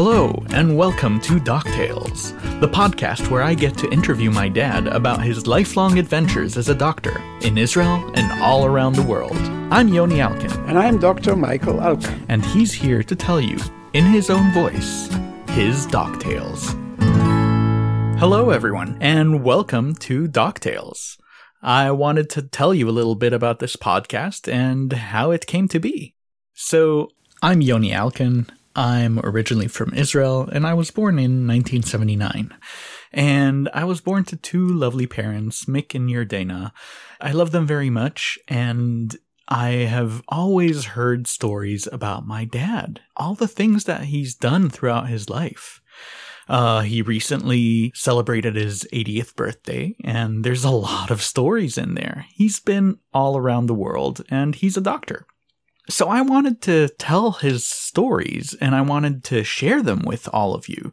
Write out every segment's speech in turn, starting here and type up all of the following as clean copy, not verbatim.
Hello, and welcome to Doc Tales, the podcast where I get to interview my dad about his lifelong adventures as a doctor in Israel and all around the world. I'm Yoni Alkin. And I'm Dr. Michael Alkin. And he's here to tell you, in his own voice, his Doc Tales. Hello, everyone, and welcome to Doc Tales. I wanted to tell you a little bit about this podcast and how it came to be. So, I'm Yoni Alkin. I'm originally from Israel, and I was born in 1979. And I was born to two lovely parents, Mick and Yerdena. I love them very much, and I have always heard stories about my dad, all the things that he's done throughout his life. He recently celebrated his 80th birthday, and there's a lot of stories in there. He's been all around the world, and he's a doctor. So I wanted to tell his stories, and I wanted to share them with all of you.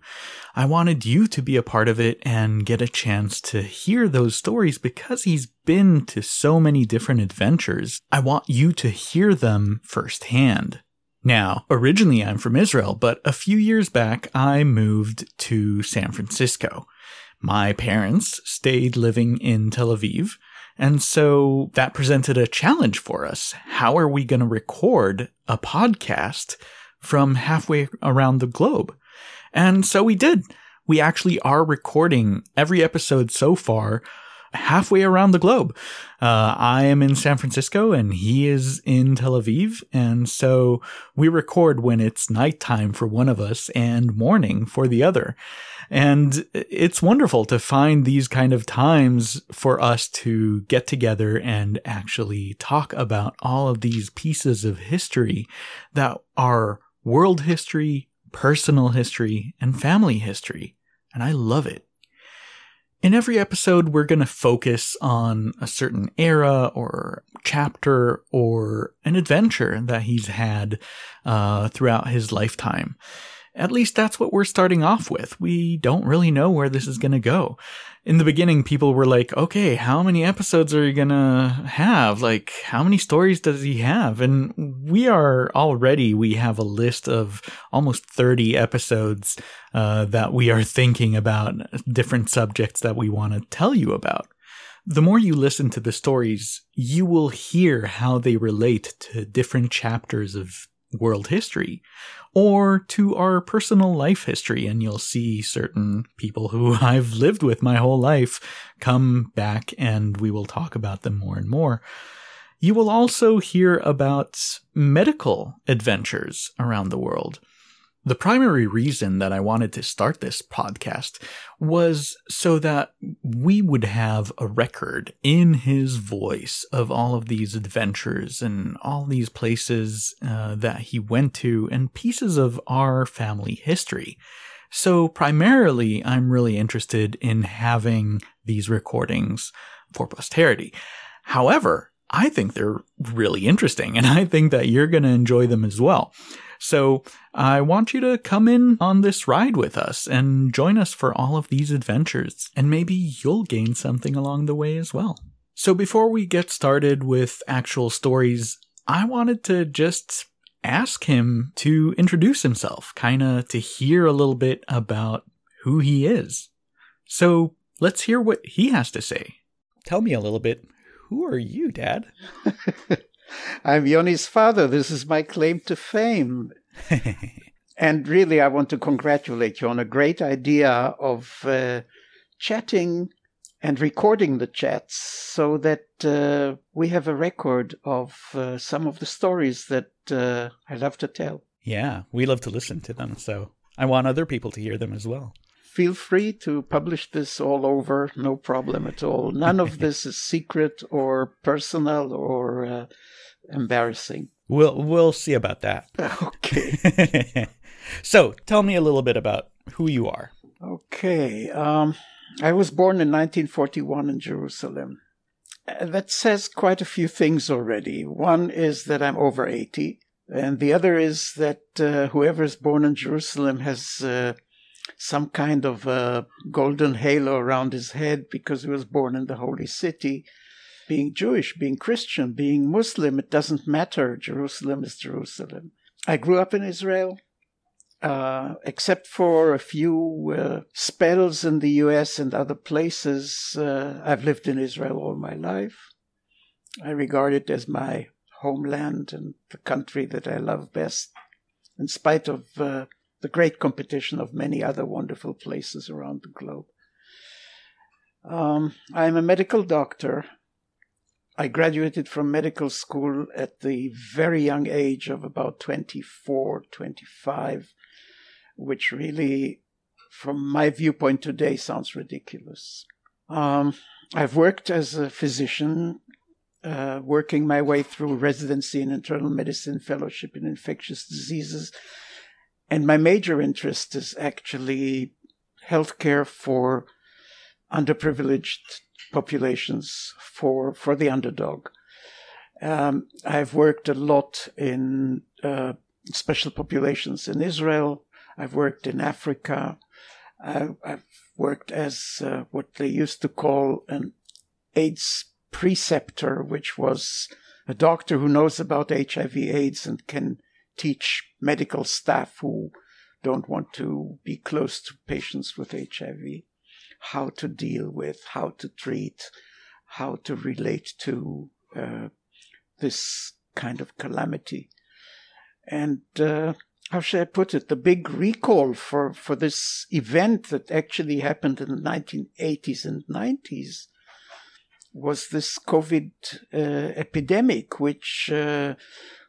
I wanted you to be a part of it and get a chance to hear those stories because he's been to so many different adventures. I want you to hear them firsthand. Now, originally I'm from Israel, but a few years back I moved to San Francisco. My parents stayed living in Tel Aviv. And so that presented a challenge for us. How are we going to record a podcast from halfway around the globe? And so we did. We actually are recording every episode so far halfway around the globe. I am in San Francisco and he is in Tel Aviv. And so we record when it's nighttime for one of us and morning for the other. And it's wonderful to find these kind of times for us to get together and actually talk about all of these pieces of history that are world history, personal history, and family history. And I love it. In every episode, we're going to focus on a certain era or chapter or an adventure that he's had throughout his lifetime. At least that's what we're starting off with. We don't really know where this is going to go. In the beginning, people were like, okay, how many episodes are you going to have? Like, how many stories does he have? And we have a list of almost 30 episodes that we are thinking about, different subjects that we want to tell you about. The more you listen to the stories, you will hear how they relate to different chapters of world history or to our personal life history, and you'll see certain people who I've lived with my whole life come back and we will talk about them more and more. You will also hear about medical adventures around the world. The primary reason that I wanted to start this podcast was so that we would have a record in his voice of all of these adventures and all these places that he went to and pieces of our family history. So primarily, I'm really interested in having these recordings for posterity. However, I think they're really interesting, and I think that you're going to enjoy them as well. So I want you to come in on this ride with us and join us for all of these adventures, and maybe you'll gain something along the way as well. So before we get started with actual stories, I wanted to just ask him to introduce himself, kind of to hear a little bit about who he is. So let's hear what he has to say. Tell me a little bit. Who are you, Dad? I'm Yoni's father. This is my claim to fame. And really, I want to congratulate you on a great idea of chatting and recording the chats so that we have a record of some of the stories that I love to tell. Yeah, we love to listen to them, so I want other people to hear them as well. Feel free to publish this all over, no problem at all. None of this is secret or personal or embarrassing. We'll see about that. Okay. So, tell me a little bit about who you are. Okay. I was born in 1941 in Jerusalem. That says quite a few things already. One is that I'm over 80, and the other is that whoever is born in Jerusalem has some kind of a golden halo around his head because he was born in the Holy City. Being Jewish, being Christian, being Muslim, it doesn't matter. Jerusalem is Jerusalem. I grew up in Israel. except for a few spells in the U.S. and other places, I've lived in Israel all my life. I regard it as my homeland and the country that I love best, in spite of the great competition of many other wonderful places around the globe. I'm a medical doctor. I graduated from medical school at the very young age of about 24, 25, which really, from my viewpoint today, sounds ridiculous. I've worked as a physician, working my way through residency in internal medicine, fellowship in infectious diseases. And my major interest is actually healthcare for underprivileged populations, for the underdog. I've worked a lot in special populations in Israel. I've worked in Africa. I've worked as what they used to call an AIDS preceptor, which was a doctor who knows about HIV/AIDS and can teach medical staff who don't want to be close to patients with HIV how to deal with, how to treat, how to relate to this kind of calamity. And how should I put it? The big recall for this event that actually happened in the 1980s and 90s was this COVID epidemic, which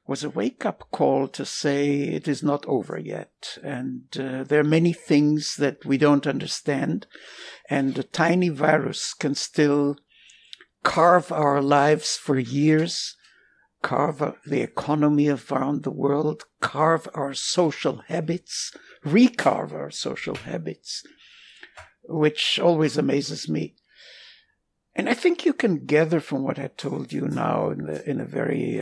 was a wake-up call to say it is not over yet. And there are many things that we don't understand. And a tiny virus can still carve our lives for years, carve the economy around the world, carve our social habits, recarve our social habits, which always amazes me. And I think you can gather from what I told you now in a very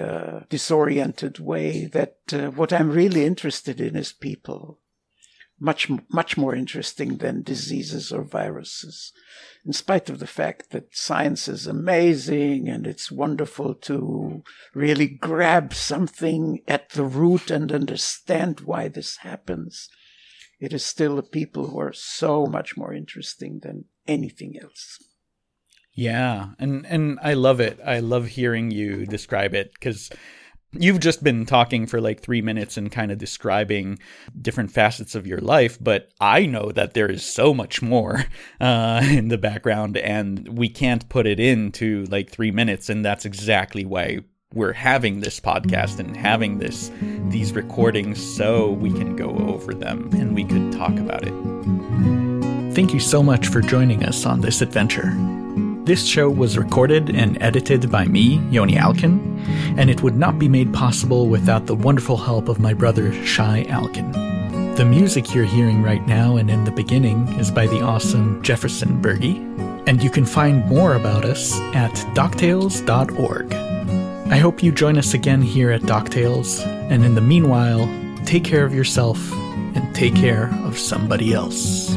disoriented way that what I'm really interested in is people, much more interesting than diseases or viruses. In spite of the fact that science is amazing and it's wonderful to really grab something at the root and understand why this happens, it is still the people who are so much more interesting than anything else. Yeah. And I love it. I love hearing you describe it because you've just been talking for like 3 minutes and kind of describing different facets of your life. But I know that there is so much more in the background and we can't put it into like 3 minutes. And that's exactly why we're having this podcast and having these recordings so we can go over them and we could talk about it. Thank you so much for joining us on this adventure. This show was recorded and edited by me, Yoni Alkin, and it would not be made possible without the wonderful help of my brother, Shai Alkin. The music you're hearing right now and in the beginning is by the awesome Jefferson Berge, and you can find more about us at DocTales.org. I hope you join us again here at Doc Tales, and in the meanwhile, take care of yourself and take care of somebody else.